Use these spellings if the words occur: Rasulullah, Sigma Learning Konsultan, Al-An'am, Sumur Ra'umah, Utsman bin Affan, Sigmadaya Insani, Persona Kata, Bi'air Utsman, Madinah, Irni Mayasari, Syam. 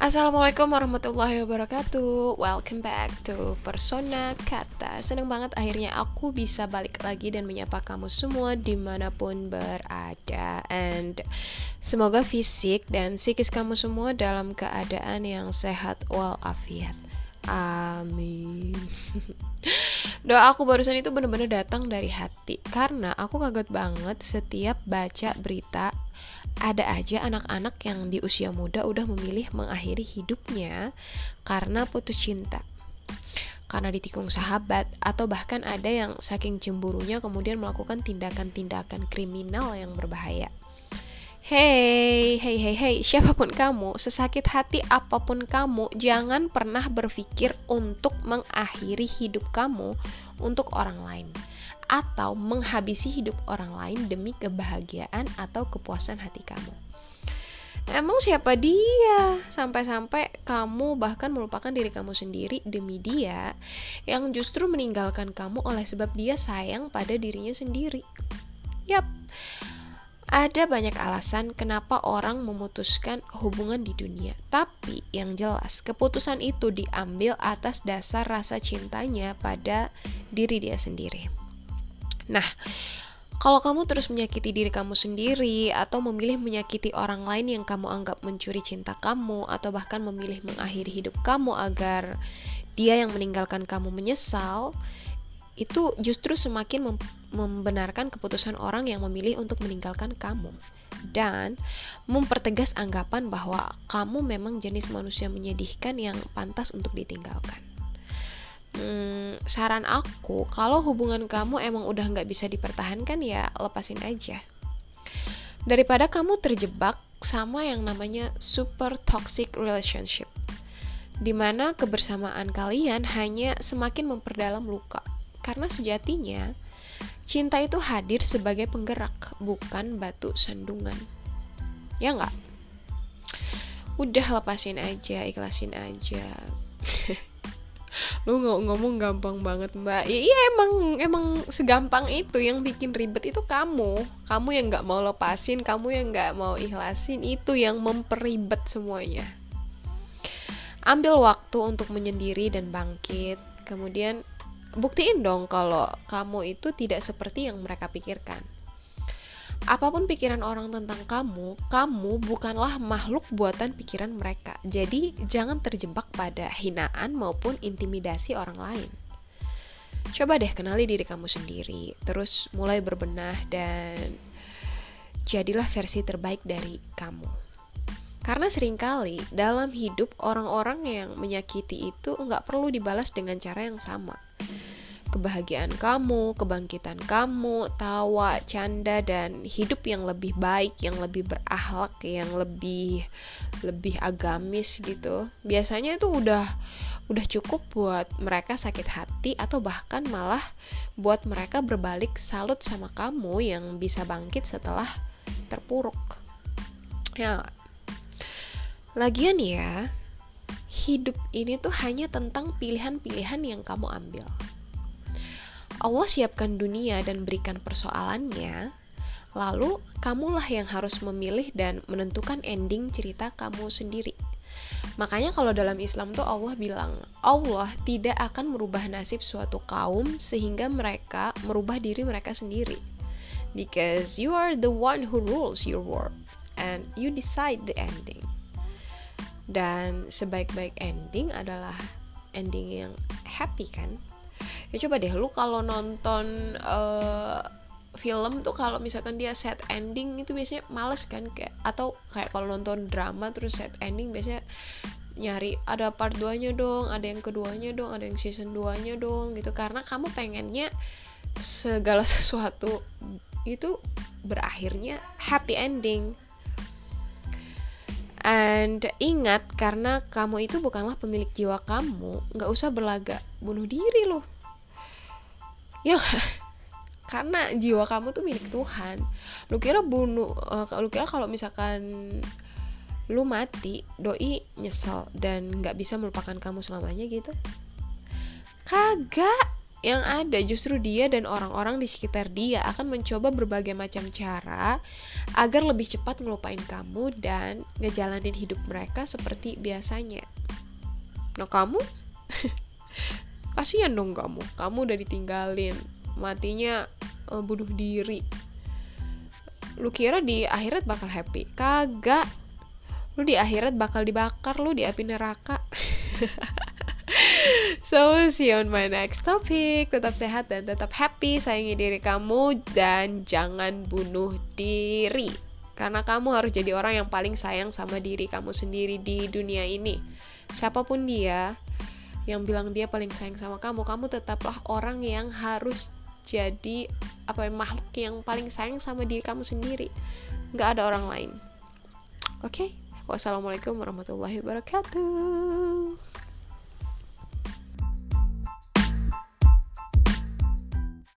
Assalamualaikum warahmatullahi wabarakatuh. Welcome back to Persona Kata. Senang banget akhirnya aku bisa balik lagi dan menyapa kamu semua dimanapun berada. And semoga fisik dan psikis kamu semua dalam keadaan yang sehat walafiat. Amin. Doa aku barusan itu benar-benar datang dari hati, karena aku kaget banget setiap baca berita. Ada aja anak-anak yang di usia muda udah memilih mengakhiri hidupnya karena putus cinta, karena ditikung sahabat, atau bahkan ada yang saking cemburunya kemudian melakukan tindakan-tindakan kriminal yang berbahaya. Hey, siapapun kamu, sesakit hati apapun kamu, jangan pernah berpikir untuk mengakhiri hidup kamu untuk orang lain, atau menghabisi hidup orang lain demi kebahagiaan atau kepuasan hati kamu. Emang siapa dia? Sampai-sampai kamu bahkan melupakan diri kamu sendiri demi dia, yang justru meninggalkan kamu oleh sebab dia sayang pada dirinya sendiri. Yap. Ada banyak alasan kenapa orang memutuskan hubungan di dunia, tapi yang jelas keputusan itu diambil atas dasar rasa cintanya pada diri dia sendiri. Nah, kalau kamu terus menyakiti diri kamu sendiri atau memilih menyakiti orang lain yang kamu anggap mencuri cinta kamu, atau bahkan memilih mengakhiri hidup kamu agar dia yang meninggalkan kamu menyesal, itu justru semakin membenarkan keputusan orang yang memilih untuk meninggalkan kamu, dan mempertegas anggapan bahwa kamu memang jenis manusia menyedihkan yang pantas untuk ditinggalkan. Saran aku, kalau hubungan kamu emang udah gak bisa dipertahankan, ya lepasin aja, daripada kamu terjebak sama yang namanya super toxic relationship, dimana kebersamaan kalian hanya semakin memperdalam luka. Karena sejatinya cinta itu hadir sebagai penggerak, bukan batu sandungan. Ya enggak? Udah, lepasin aja, ikhlasin aja. Lu ngomong gampang banget, Mbak. Iya, emang segampang itu. Yang bikin ribet itu kamu. Kamu yang enggak mau lepasin, kamu yang enggak mau ikhlasin, itu yang memperibet semuanya. Ambil waktu untuk menyendiri dan bangkit. Kemudian buktiin dong kalau kamu itu tidak seperti yang mereka pikirkan. Apapun pikiran orang tentang kamu bukanlah makhluk buatan pikiran mereka. Jadi jangan terjebak pada hinaan maupun intimidasi orang lain. Coba deh kenali diri kamu sendiri, terus mulai berbenah dan jadilah versi terbaik dari kamu. Karena seringkali dalam hidup orang-orang yang menyakiti itu nggak perlu dibalas dengan cara yang sama. Kebahagiaan kamu, kebangkitan kamu, tawa, canda, dan hidup yang lebih baik, yang lebih berakhlak, yang lebih agamis gitu, biasanya itu udah cukup buat mereka sakit hati, atau bahkan malah buat mereka berbalik salut sama kamu yang bisa bangkit setelah terpuruk. Ya, lagian ya, hidup ini tuh hanya tentang pilihan-pilihan yang kamu ambil. Allah siapkan dunia dan berikan persoalannya, lalu kamulah yang harus memilih dan menentukan ending cerita kamu sendiri. Makanya kalau dalam Islam tuh Allah bilang, Allah tidak akan merubah nasib suatu kaum sehingga mereka merubah diri mereka sendiri. Because you are the one who rules your world and you decide the ending. Dan sebaik-baik ending adalah ending yang happy, kan? Ya coba deh lu kalau nonton film tuh, kalau misalkan dia sad ending itu biasanya males kan, kayak, atau kayak kalau nonton drama terus sad ending biasanya nyari ada part 2-nya dong, ada yang keduanya dong, ada yang season 2-nya dong gitu, karena kamu pengennya segala sesuatu itu berakhirnya happy ending. And ingat, karena kamu itu bukanlah pemilik jiwa kamu, gak usah berlagak bunuh diri loh. Ya, karena jiwa kamu tuh milik Tuhan. Lu kira lu kira kalau misalkan lu mati, doi nyesel dan gak bisa melupakan kamu selamanya gitu? Kagak. Yang ada justru dia dan orang-orang di sekitar dia akan mencoba berbagai macam cara agar lebih cepat ngelupain kamu dan ngejalanin hidup mereka seperti biasanya. Nah kamu? Kasian dong kamu. Kamu udah ditinggalin, matinya bunuh diri. Lu kira di akhirat bakal happy? Kagak. Lu di akhirat bakal dibakar, lu di api neraka. So, see you on my next topic. Tetap sehat dan tetap happy. Sayangi diri kamu dan jangan bunuh diri. Karena kamu harus jadi orang yang paling sayang sama diri kamu sendiri di dunia ini. Siapapun dia yang bilang dia paling sayang sama kamu, kamu tetaplah orang yang harus jadi makhluk yang paling sayang sama diri kamu sendiri. Gak ada orang lain. Oke? Wassalamualaikum warahmatullahi wabarakatuh.